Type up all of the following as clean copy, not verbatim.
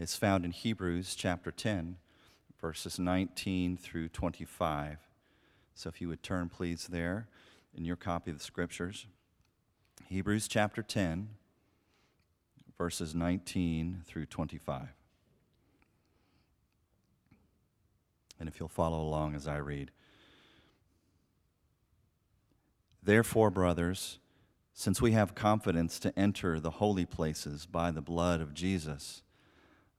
is found in Hebrews chapter 10, verses 19 through 25. So if you would turn, please, there in your copy of the Scriptures. Hebrews chapter 10, verses 19 through 25. And if you'll follow along as I read. Therefore, brothers, since we have confidence to enter the holy places by the blood of Jesus,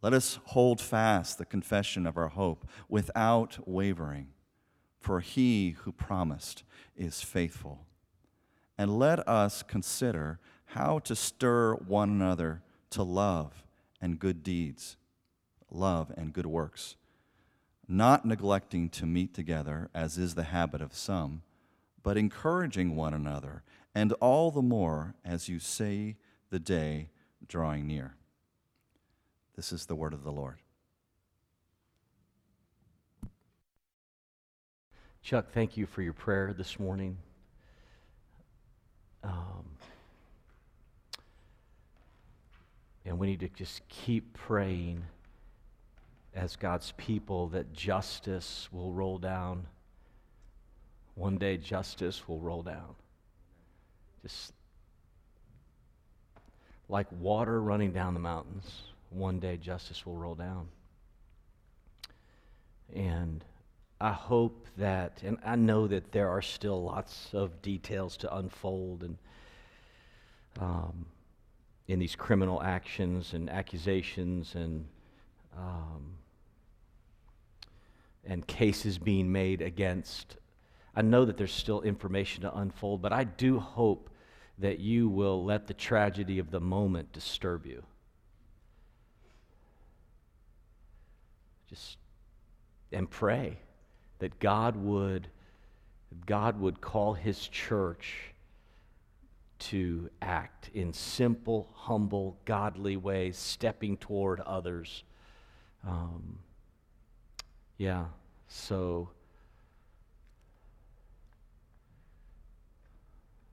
Let us hold fast the confession of our hope without wavering, for he who promised is faithful. And let us consider how to stir one another to love and good deeds, love and good works, not neglecting to meet together, as is the habit of some, but encouraging one another, and all the more as you see the day drawing near. This is the word of the Lord. Chuck, thank you for your prayer this morning. And we need to just keep praying as God's people that justice will roll down. One day justice will roll down. Just like water running down the mountains, one day justice will roll down. And I hope that, and I know that there are still lots of details to unfold and in these criminal actions and accusations and cases being made against. I know that there's still information to unfold, but I do hope that you will let the tragedy of the moment disturb you. And pray that God would call his church to act in simple, humble, godly ways, stepping toward others.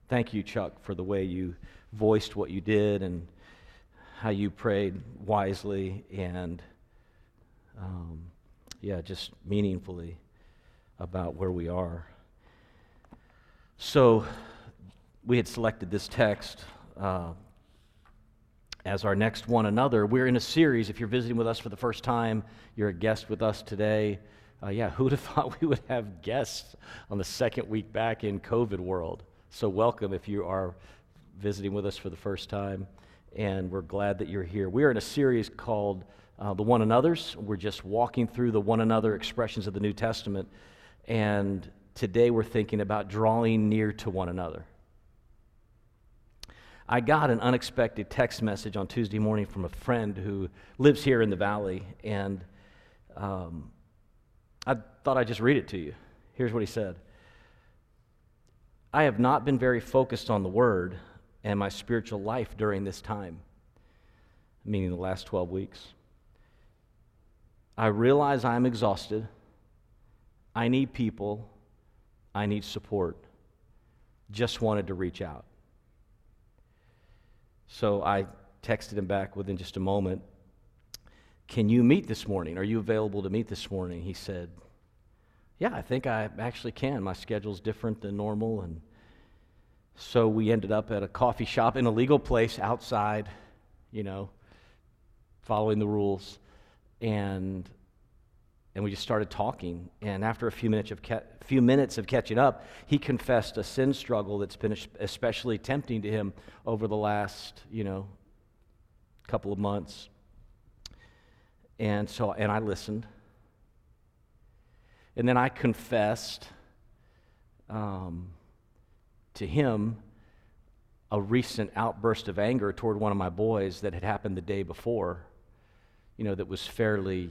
Thank you, Chuck, for the way you voiced what you did and how you prayed wisely and, just meaningfully about where we are. So we had selected this text as our next one another. We're in a series. If you're visiting with us for the first time, you're a guest with us today. Who'd have thought we would have guests on the second week back in COVID world? So welcome if you are visiting with us for the first time, and we're glad that you're here. We're in a series called The One Another's. We're just walking through the one another expressions of the New Testament, and today we're thinking about drawing near to one another. I got an unexpected text message on Tuesday morning from a friend who lives here in the valley, and I thought I'd just read it to you. Here's what he said. I have not been very focused on the Word and my spiritual life during this time, meaning the last 12 weeks. I realize I'm exhausted. I need people. I need support. Just wanted to reach out. So I texted him back within just a moment. Can you meet this morning? Are you available to meet this morning? He said, yeah, I think I actually can. My schedule's different than normal. And so we ended up at a coffee shop in a legal place outside, following the rules. And we just started talking. And after a few minutes of catching up, he confessed a sin struggle that's been especially tempting to him over the last, couple of months. And I listened. And then I confessed to him a recent outburst of anger toward one of my boys that had happened the day before, that was fairly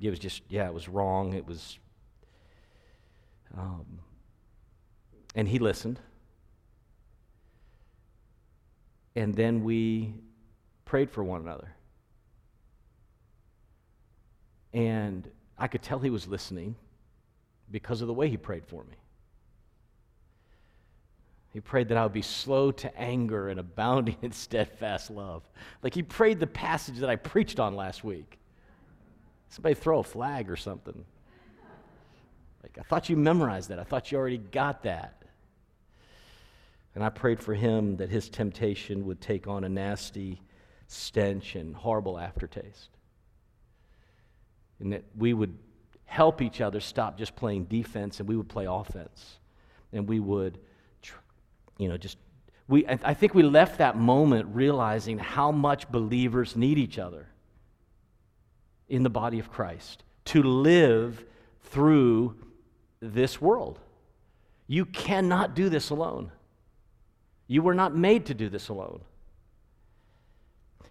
it was just, yeah, it was wrong. It was, and he listened. And then we prayed for one another. And I could tell he was listening because of the way he prayed for me. He prayed that I would be slow to anger and abounding in steadfast love. Like he prayed the passage that I preached on last week. Somebody throw a flag or something. Like, I thought you memorized that. I thought you already got that. And I prayed for him that his temptation would take on a nasty stench and horrible aftertaste. And that we would help each other stop just playing defense, and we would play offense. And we would, you know, just, I think we left that moment realizing how much believers need each other in the body of Christ to live through this world. You cannot do this alone. You were not made to do this alone.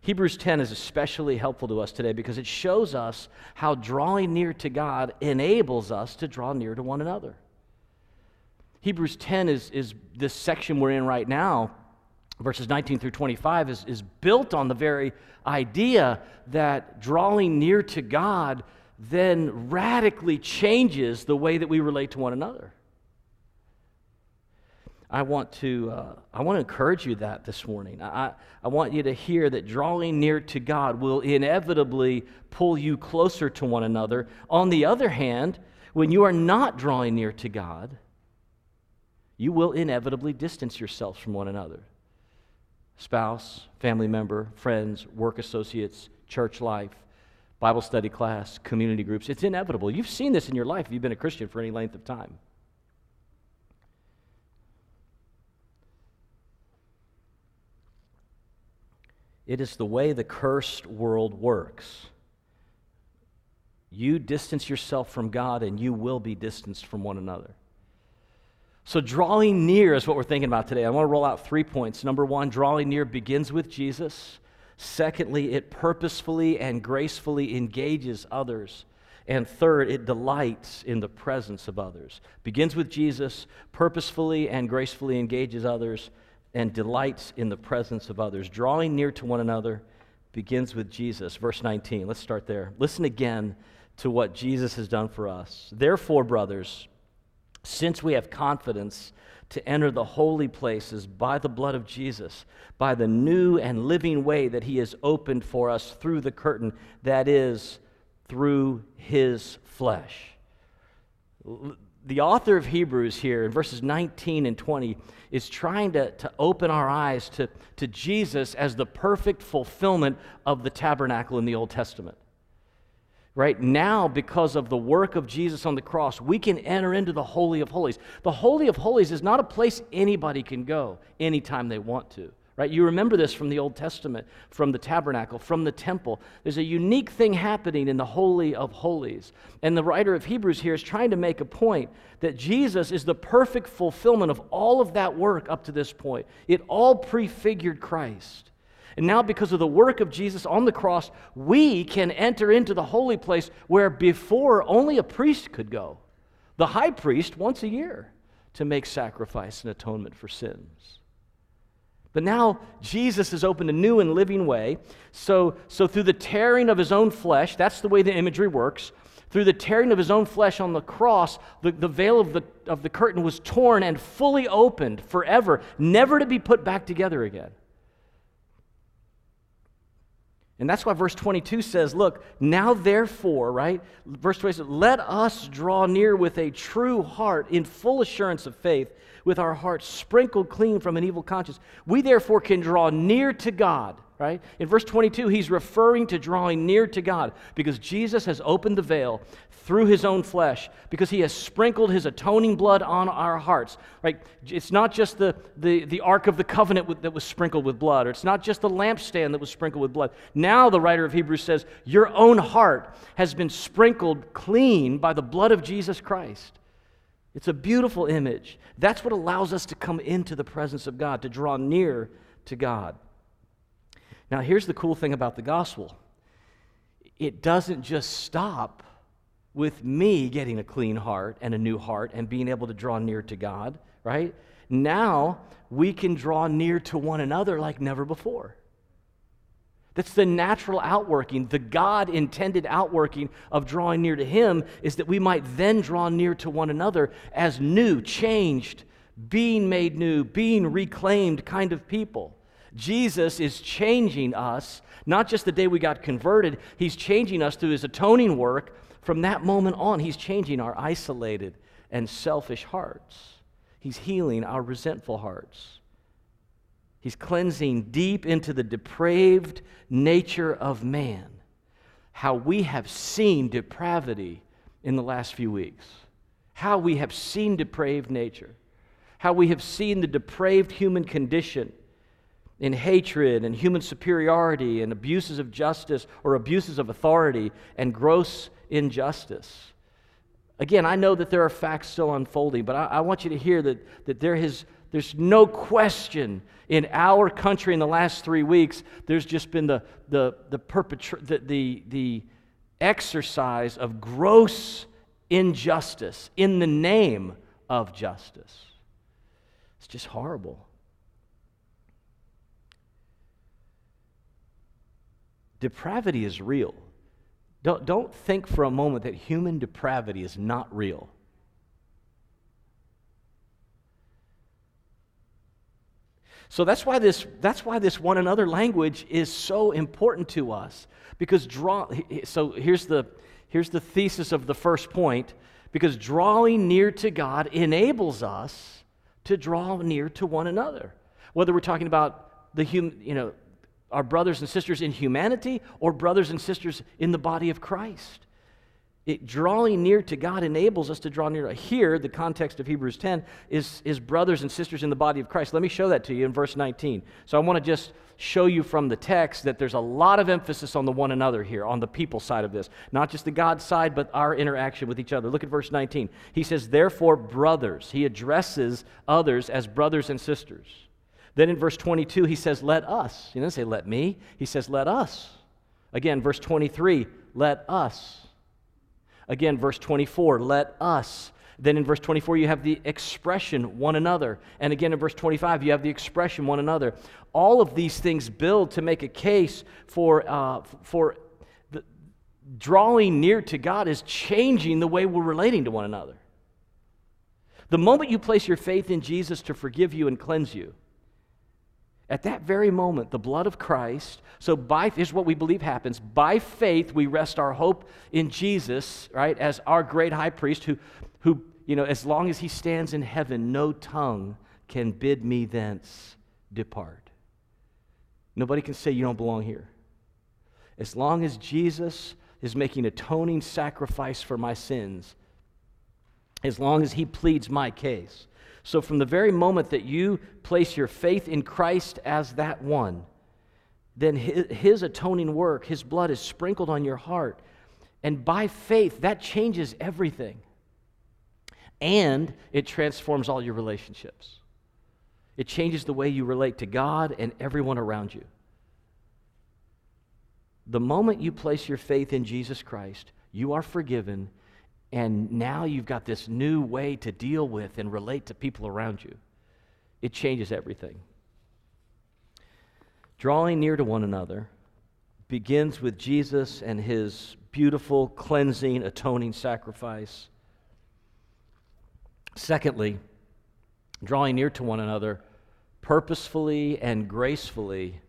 Hebrews 10 is especially helpful to us today because it shows us how drawing near to God enables us to draw near to one another. Hebrews 10 is this section we're in right now, verses 19 through 25, is built on the very idea that drawing near to God then radically changes the way that we relate to one another. I want to encourage you that this morning. I want you to hear that drawing near to God will inevitably pull you closer to one another. On the other hand, when you are not drawing near to God, you will inevitably distance yourselves from one another. Spouse, family member, friends, work associates, church life, Bible study class, community groups. It's inevitable. You've seen this in your life if you've been a Christian for any length of time. It is the way the cursed world works. You distance yourself from God, and you will be distanced from one another. So drawing near is what we're thinking about today. I want to roll out 3 points. Number one, drawing near begins with Jesus. Secondly, it purposefully and gracefully engages others. And third, it delights in the presence of others. Begins with Jesus, purposefully and gracefully engages others, and delights in the presence of others. Drawing near to one another begins with Jesus. Verse 19, let's start there. Listen again to what Jesus has done for us. Therefore, brothers, since we have confidence to enter the holy places by the blood of Jesus, by the new and living way that he has opened for us through the curtain, that is, through his flesh. The author of Hebrews here in verses 19 and 20 is trying to open our eyes to Jesus as the perfect fulfillment of the tabernacle in the Old Testament. Right now, because of the work of Jesus on the cross, we can enter into the Holy of Holies. The Holy of Holies is not a place anybody can go anytime they want to. Right? You remember this from the Old Testament, from the tabernacle, from the temple. There's a unique thing happening in the Holy of Holies. And the writer of Hebrews here is trying to make a point that Jesus is the perfect fulfillment of all of that work up to this point. It all prefigured Christ. And now because of the work of Jesus on the cross, we can enter into the holy place where before only a priest could go. The high priest once a year to make sacrifice and atonement for sins. But now Jesus has opened a new and living way, so through the tearing of his own flesh, that's the way the imagery works, through the tearing of his own flesh on the cross, the veil of the curtain was torn and fully opened forever, never to be put back together again. And that's why verse 22 says, look, now therefore, right? Verse 22 says, let us draw near with a true heart in full assurance of faith, with our hearts sprinkled clean from an evil conscience. We therefore can draw near to God, right? In verse 22, he's referring to drawing near to God because Jesus has opened the veil through his own flesh, because he has sprinkled his atoning blood on our hearts, right? It's not just the Ark of the Covenant that was sprinkled with blood, or it's not just the lampstand that was sprinkled with blood. Now the writer of Hebrews says, your own heart has been sprinkled clean by the blood of Jesus Christ. It's a beautiful image. That's what allows us to come into the presence of God, to draw near to God. Now, here's the cool thing about the gospel. It doesn't just stop with me getting a clean heart and a new heart and being able to draw near to God, right? Now we can draw near to one another like never before. That's the natural outworking, the God-intended outworking of drawing near to Him, is that we might then draw near to one another as new, changed, being made new, being reclaimed kind of people. Jesus is changing us, not just the day we got converted. He's changing us through His atoning work. From that moment on, He's changing our isolated and selfish hearts. He's healing our resentful hearts. He's cleansing deep into the depraved nature of man, how we have seen depravity in the last few weeks, how we have seen depraved nature, how we have seen the depraved human condition in hatred and human superiority and abuses of justice or abuses of authority and gross injustice. Again, I know that there are facts still unfolding, but I want you to hear that there's no question in our country in the last 3 weeks, there's just been the exercise of gross injustice in the name of justice. It's just horrible. Depravity is real. Don't think for a moment that human depravity is not real. So that's why this one another language is so important to us, because here's the thesis of the first point, because drawing near to God enables us to draw near to one another, whether we're talking about our brothers and sisters in humanity or brothers and sisters in the body of Christ. Drawing near to God enables us to draw near. Here, the context of Hebrews 10 is brothers and sisters in the body of Christ. Let me show that to you in verse 19. So I want to just show you from the text that there's a lot of emphasis on the one another here, on the people side of this. Not just the God side, but our interaction with each other. Look at verse 19. He says, therefore, brothers. He addresses others as brothers and sisters. Then in verse 22, he says, let us. He doesn't say, let me. He says, let us. Again, verse 23, let us. Again, verse 24, let us. Then in verse 24, you have the expression, one another. And again, in verse 25, you have the expression, one another. All of these things build to make a case for drawing near to God is changing the way we're relating to one another. The moment you place your faith in Jesus to forgive you and cleanse you, at that very moment, the blood of Christ, so here's what we believe happens. By faith, we rest our hope in Jesus, right, as our great high priest who as long as he stands in heaven, no tongue can bid me thence depart. Nobody can say you don't belong here. As long as Jesus is making atoning sacrifice for my sins, as long as he pleads my case. So from the very moment that you place your faith in Christ as that one, then His atoning work, His blood is sprinkled on your heart. And by faith, that changes everything. And it transforms all your relationships. It changes the way you relate to God and everyone around you. The moment you place your faith in Jesus Christ, you are forgiven. And now you've got this new way to deal with and relate to people around you. It changes everything. Drawing near to one another begins with Jesus and His beautiful, cleansing, atoning sacrifice. Secondly, drawing near to one another purposefully and gracefully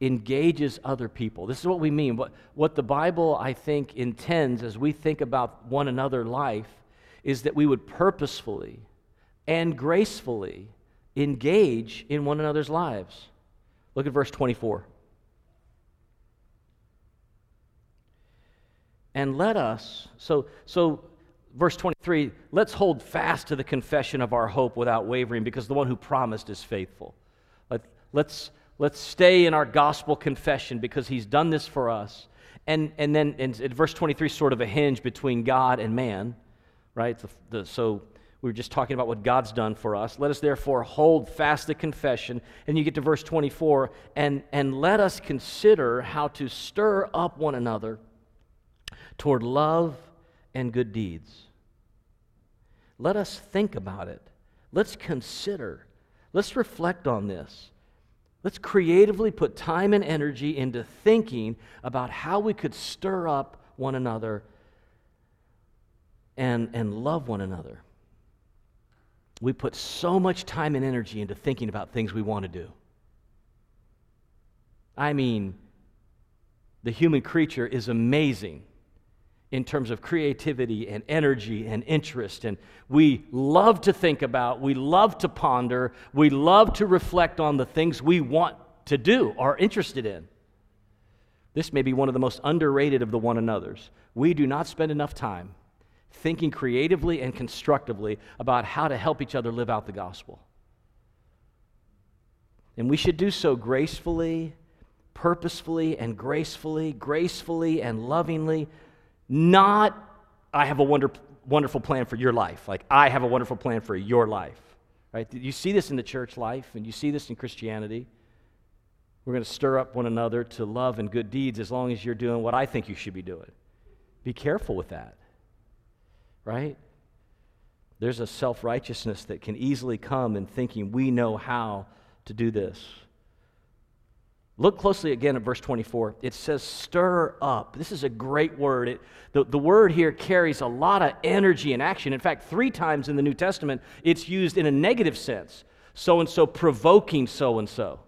engages other people. This is what we mean. What the Bible, I think, intends as we think about one another life is that we would purposefully and gracefully engage in one another's lives. Look at verse 24. And let us, so verse 23, let's hold fast to the confession of our hope without wavering, because the one who promised is faithful. Let's stay in our gospel confession, because He's done this for us. And then in verse 23 is sort of a hinge between God and man, right? So we were just talking about what God's done for us. Let us therefore hold fast the confession. And you get to verse 24, and let us consider how to stir up one another toward love and good deeds. Let us think about it. Let's consider. Let's reflect on this. Let's creatively put time and energy into thinking about how we could stir up one another and love one another. We put so much time and energy into thinking about things we want to do. I mean, the human creature is amazing in terms of creativity and energy and interest, and we love to think about, we love to ponder, we love to reflect on the things we want to do or are interested in. This may be one of the most underrated of the one another's. We do not spend enough time thinking creatively and constructively about how to help each other live out the gospel. And we should do so gracefully, purposefully, and gracefully and lovingly, not, I have a wonderful plan for your life. Like, I have a wonderful plan for your life. Right? You see this in the church life, and you see this in Christianity. We're going to stir up one another to love and good deeds as long as you're doing what I think you should be doing. Be careful with that, right? There's a self-righteousness that can easily come in thinking we know how to do this. Look closely again at verse 24. It says stir up. This is a great word. The word here carries a lot of energy and action. In fact, 3 times in the New Testament, it's used in a negative sense. So-and-so provoking so-and-so.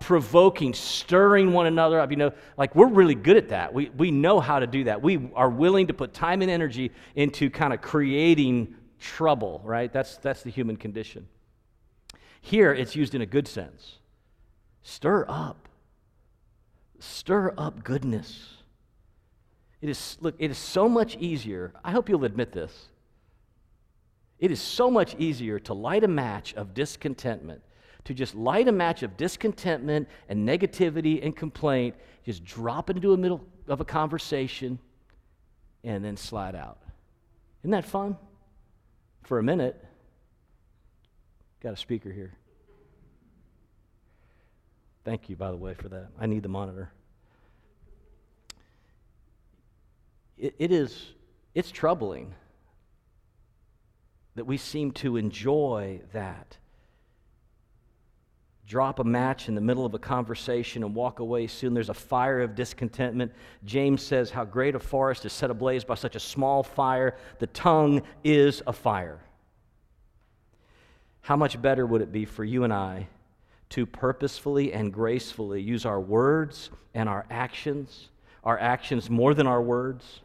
Provoking, stirring one another up. You know, like, we're really good at that. We know how to do that. We are willing to put time and energy into kind of creating trouble, right? That's the human condition. Here, it's used in a good sense. Stir up. Stir up goodness. It is so much easier. I hope you'll admit this. It is so much easier to light a match of discontentment. To just light a match of discontentment and negativity and complaint, just drop into the middle of a conversation and then slide out. Isn't that fun? For a minute. Got a speaker here. Thank you, by the way, for that. I need the monitor. It's troubling that we seem to enjoy that. Drop a match in the middle of a conversation and walk away soon. There's a fire of discontentment. James says, how great a forest is set ablaze by such a small fire. The tongue is a fire. How much better would it be for you and I to purposefully and gracefully use our words and our actions more than our words,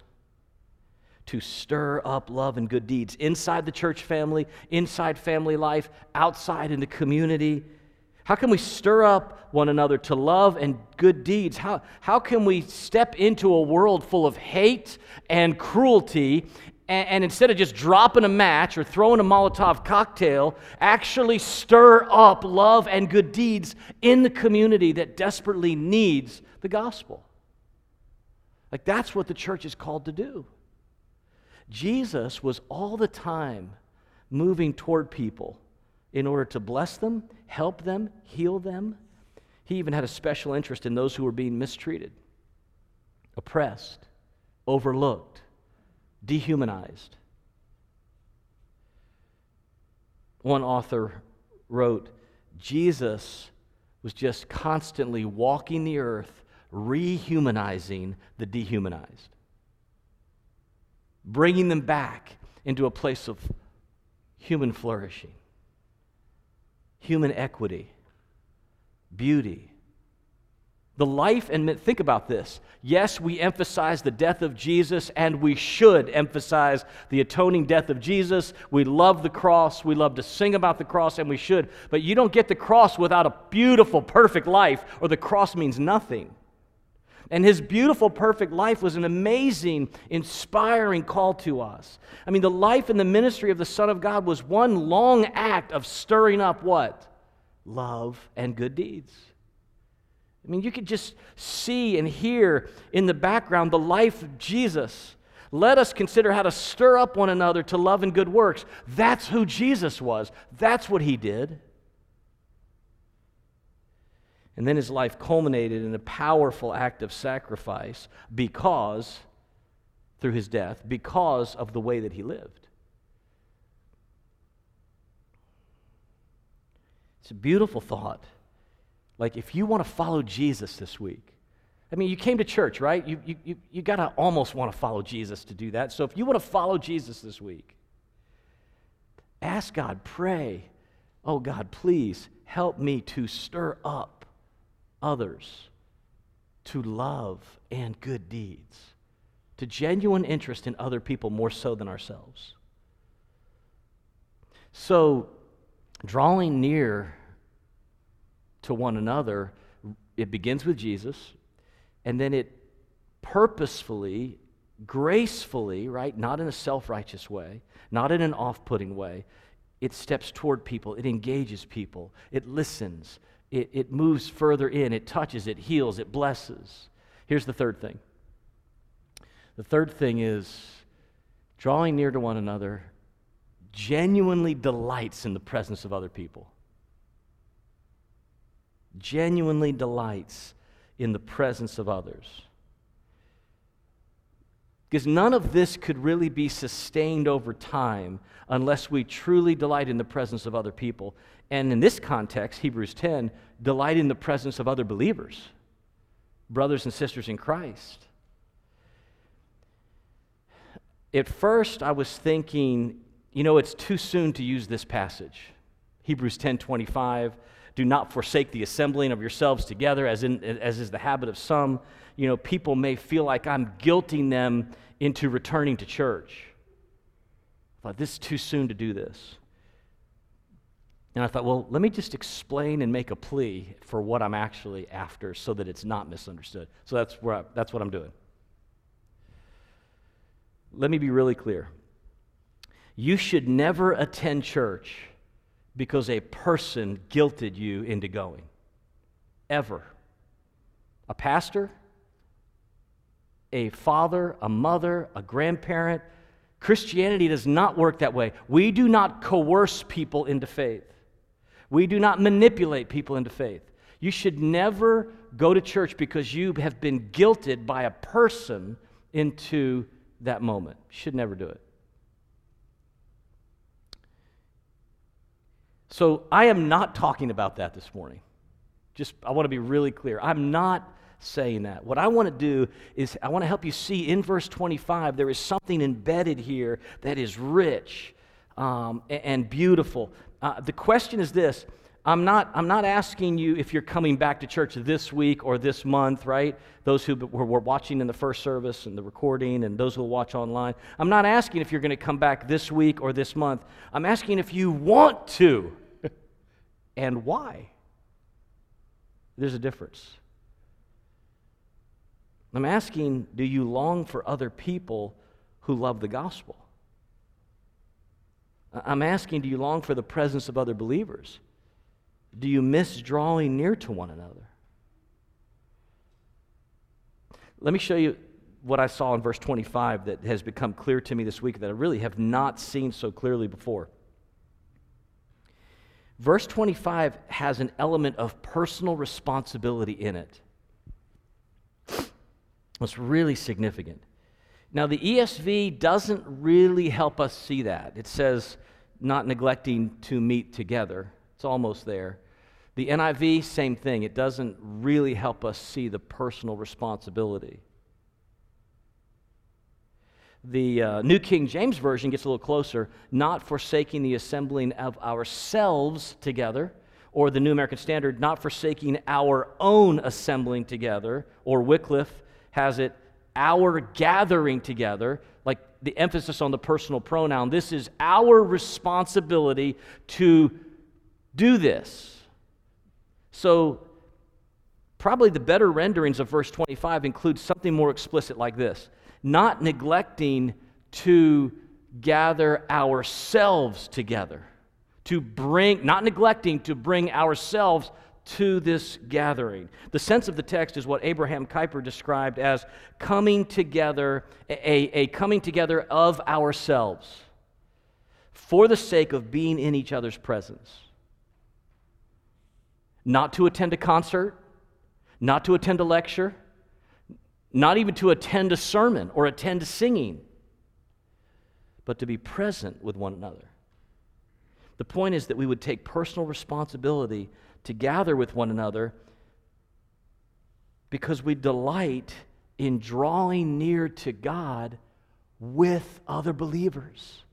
to stir up love and good deeds inside the church family, inside family life, outside in the community. How can we stir up one another to love and good deeds? How can we step into a world full of hate and cruelty and instead of just dropping a match or throwing a Molotov cocktail, actually stir up love and good deeds in the community that desperately needs the gospel? Like, that's what the church is called to do. Jesus was all the time moving toward people in order to bless them, help them, heal them. He even had a special interest in those who were being mistreated, oppressed, overlooked, dehumanized. One author wrote, Jesus was just constantly walking the earth, rehumanizing the dehumanized, bringing them back into a place of human flourishing. Human equity, beauty, the life and think about this. Yes, we emphasize the death of Jesus, and we should emphasize the atoning death of Jesus. We love the cross. We love to sing about the cross, and we should. But you don't get the cross without a beautiful, perfect life, or the cross means nothing. And his beautiful, perfect life was an amazing, inspiring call to us. I mean, the life and the ministry of the Son of God was one long act of stirring up what? Love and good deeds. I mean, you could just see and hear in the background the life of Jesus. Let us consider how to stir up one another to love and good works. That's who Jesus was. That's what he did. And then his life culminated in a powerful act of sacrifice because through his death because of the way that he lived. It's a beautiful thought. Like, if you want to follow Jesus this week, I mean, you came to church, right? You got to almost want to follow Jesus to do that. So if you want to follow Jesus this week, ask God, pray, oh God, please help me to stir up others to love and good deeds, to genuine interest in other people more so than ourselves. So drawing near to one another, it begins with Jesus, and then it purposefully, gracefully, right, not in a self-righteous way, not in an off-putting way, it steps toward people, it engages people, it listens, it moves further in, it touches, it heals, it blesses. Here's the third thing. The third thing is drawing near to one another genuinely delights in the presence of other people. Genuinely delights in the presence of others. Because none of this could really be sustained over time unless we truly delight in the presence of other people. And in this context, Hebrews 10, delight in the presence of other believers, brothers and sisters in Christ. At first, I was thinking, you know, it's too soon to use this passage. Hebrews 10:25, do not forsake the assembling of yourselves together, as is the habit of some. You know, people may feel like I'm guilting them into returning to church. I thought, this is too soon to do this. And I thought, well, let me just explain and make a plea for what I'm actually after so that it's not misunderstood. So that's what I'm doing. Let me be really clear. You should never attend church because a person guilted you into going. Ever. A pastor, a father, a mother, a grandparent. Christianity does not work that way. We do not coerce people into faith. We do not manipulate people into faith. You should never go to church because you have been guilted by a person into that moment. Should never do it. So I am not talking about that this morning. Just, I want to be really clear. I'm not saying that. What I want to do is I want to help you see in verse 25, there is something embedded here that is rich and beautiful. The question is this. I'm not asking you if you're coming back to church this week or this month, right? Those who were watching in the first service and the recording and those who will watch online. I'm not asking if you're going to come back this week or this month. I'm asking if you want to and why. There's a difference. I'm asking, do you long for other people who love the gospel? I'm asking, do you long for the presence of other believers? Do you miss drawing near to one another? Let me show you what I saw in verse 25 that has become clear to me this week that I really have not seen so clearly before. Verse 25 has an element of personal responsibility in it. It's really significant. Now, the ESV doesn't really help us see that. It says, not neglecting to meet together. It's almost there. The NIV, same thing. It doesn't really help us see the personal responsibility. The New King James Version gets a little closer, not forsaking the assembling of ourselves together, or the New American Standard, not forsaking our own assembling together, or Wycliffe has it, our gathering together, like the emphasis on the personal pronoun. This is our responsibility to do this. So probably the better renderings of verse 25 include something more explicit like this. Not neglecting to gather ourselves together. Not neglecting to bring ourselves to this gathering. The sense of the text is what Abraham Kuyper described as coming together, a coming together of ourselves for the sake of being in each other's presence. Not to attend a concert, not to attend a lecture, Not even to attend a sermon or attend singing, but to be present with one another. The point is that we would take personal responsibility to gather with one another because we delight in drawing near to God with other believers.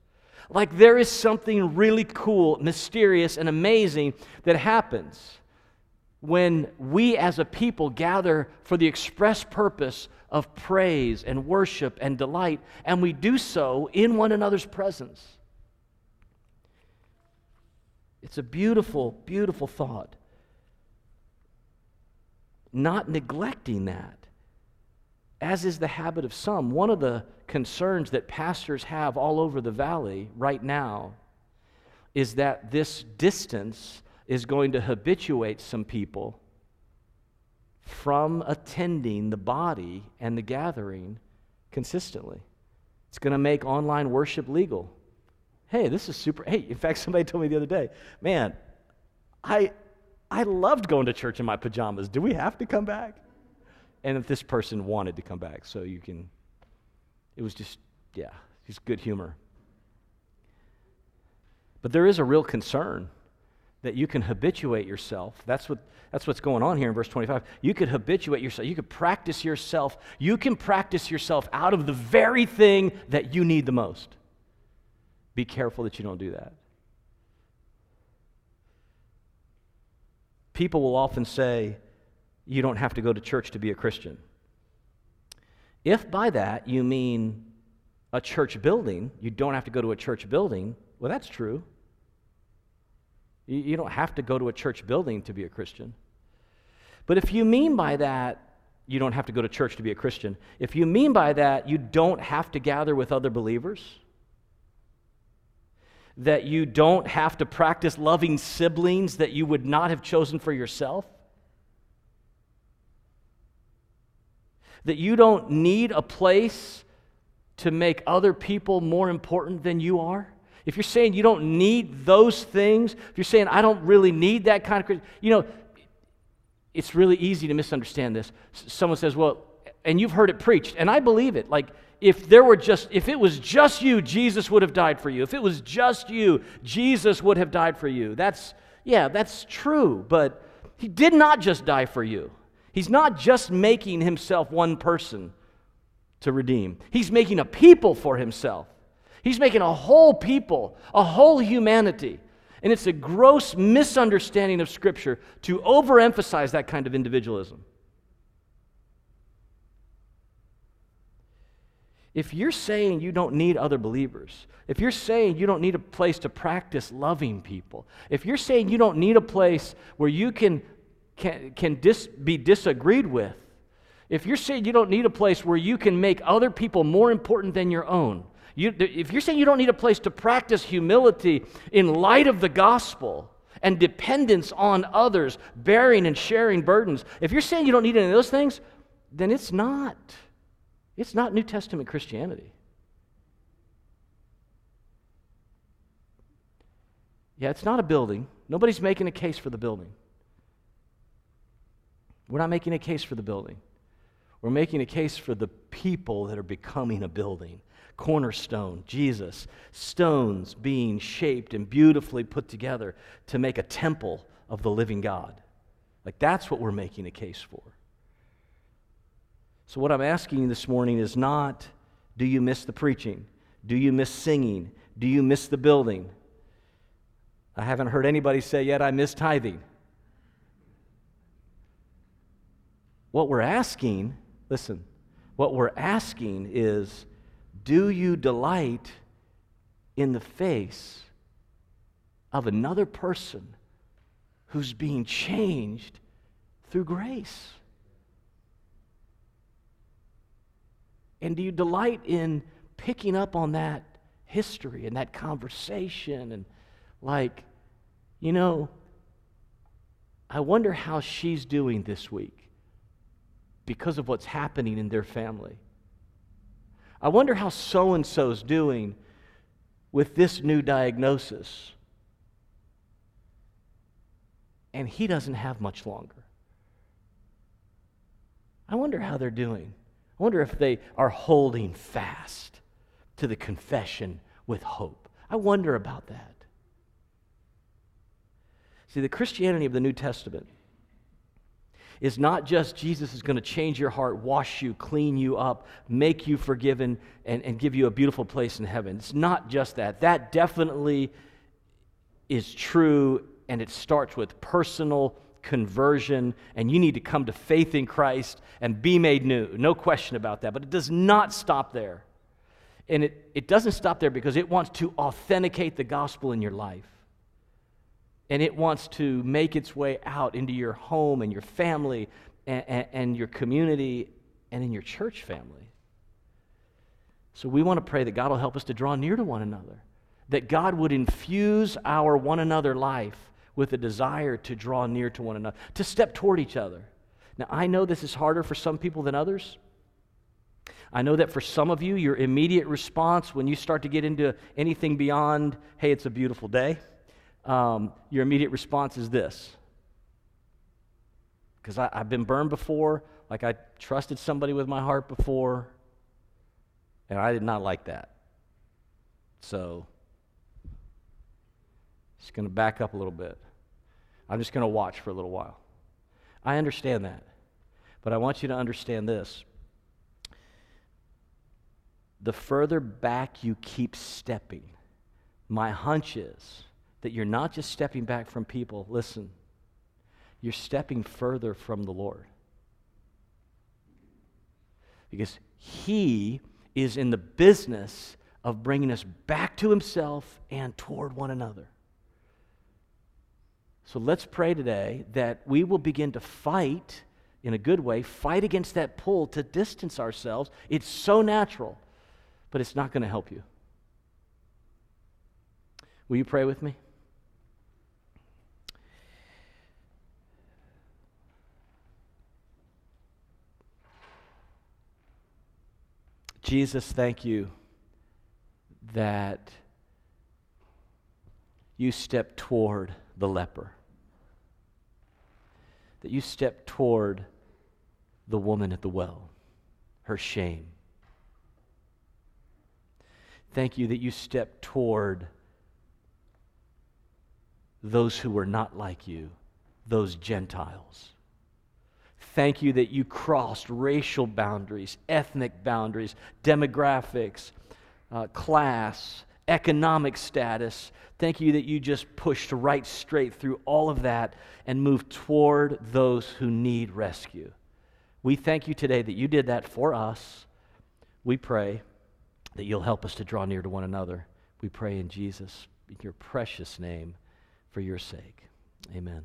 Like there is something really cool, mysterious, and amazing that happens when we as a people gather for the express purpose of praise and worship and delight, and we do so in one another's presence. It's a beautiful, beautiful thought. Not neglecting that, as is the habit of some. One of the concerns that pastors have all over the valley right now is that this distance is going to habituate some people from attending the body and the gathering consistently. It's going to make online worship legal. Hey, this is super. Hey, in fact, somebody told me the other day, man, I loved going to church in my pajamas. Do we have to come back? And if this person wanted to come back, so you can, it was just, yeah, just good humor. But there is a real concern that you can habituate yourself. That's what's going on here in verse 25. You could habituate yourself. You could practice yourself. You can practice yourself out of the very thing that you need the most. Be careful that you don't do that. People will often say, you don't have to go to church to be a Christian. If by that you mean a church building, you don't have to go to a church building, well, that's true. You don't have to go to a church building to be a Christian. But if you mean by that, you don't have to go to church to be a Christian. If you mean by that, you don't have to gather with other believers, that you don't have to practice loving siblings that you would not have chosen for yourself, that you don't need a place to make other people more important than you are. If you're saying you don't need those things, if you're saying I don't really need that kind of, you know, it's really easy to misunderstand this. Someone says, well, and you've heard it preached, and I believe it. Like if it was just you, Jesus would have died for you. If it was just you, Jesus would have died for you. That's true, but he did not just die for you. He's not just making himself one person to redeem. He's making a people for himself. He's making a whole people, a whole humanity. And it's a gross misunderstanding of Scripture to overemphasize that kind of individualism. If you're saying you don't need other believers, if you're saying you don't need a place to practice loving people, if you're saying you don't need a place where you can be disagreed with, if you're saying you don't need a place where you can make other people more important than your own, if you're saying you don't need a place to practice humility in light of the gospel and dependence on others, bearing and sharing burdens, if you're saying you don't need any of those things, then it's not New Testament Christianity. Yeah, it's not a building. Nobody's making a case for the building. We're not making a case for the building. We're making a case for the people that are becoming a building. Cornerstone, Jesus, stones being shaped and beautifully put together to make a temple of the living God. Like that's what we're making a case for. So what I'm asking you this morning is not, do you miss the preaching? Do you miss singing? Do you miss the building? I haven't heard anybody say yet, I miss tithing. What we're asking, listen, what we're asking is, do you delight in the face of another person who's being changed through grace? And do you delight in picking up on that history and that conversation and like, you know, I wonder how she's doing this week because of what's happening in their family. I wonder how so-and-so's doing with this new diagnosis. And he doesn't have much longer. I wonder how they're doing. I wonder if they are holding fast to the confession with hope. I wonder about that. See, the Christianity of the New Testament is not just Jesus is going to change your heart, wash you, clean you up, make you forgiven, and give you a beautiful place in heaven. It's not just that. That definitely is true, and it starts with personal conversion, and you need to come to faith in Christ and be made new. No question about that. But it does not stop there. And it doesn't stop there because it wants to authenticate the gospel in your life. And it wants to make its way out into your home and your family and your community and in your church family. So we want to pray that God will help us to draw near to one another, that God would infuse our one another life with a desire to draw near to one another, to step toward each other. Now, I know this is harder for some people than others. I know that for some of you, your immediate response when you start to get into anything beyond, hey, it's a beautiful day, your immediate response is this. Because I've been burned before, like I trusted somebody with my heart before, and I did not like that. So, just going to back up a little bit. I'm just going to watch for a little while. I understand that, but I want you to understand this. The further back you keep stepping, my hunch is that you're not just stepping back from people. Listen, you're stepping further from the Lord. Because He is in the business of bringing us back to Himself and toward one another. So let's pray today that we will begin to fight, in a good way, fight against that pull to distance ourselves. It's so natural, but it's not going to help you. Will you pray with me? Jesus, thank you that you stepped toward the leper, that you stepped toward the woman at the well, her shame. Thank you that you stepped toward those who were not like you, those Gentiles. Thank you that you crossed racial boundaries, ethnic boundaries, demographics, class, economic status. Thank you that you just pushed right straight through all of that and moved toward those who need rescue. We thank you today that you did that for us. We pray that you'll help us to draw near to one another. We pray in Jesus, in your precious name, for your sake. Amen.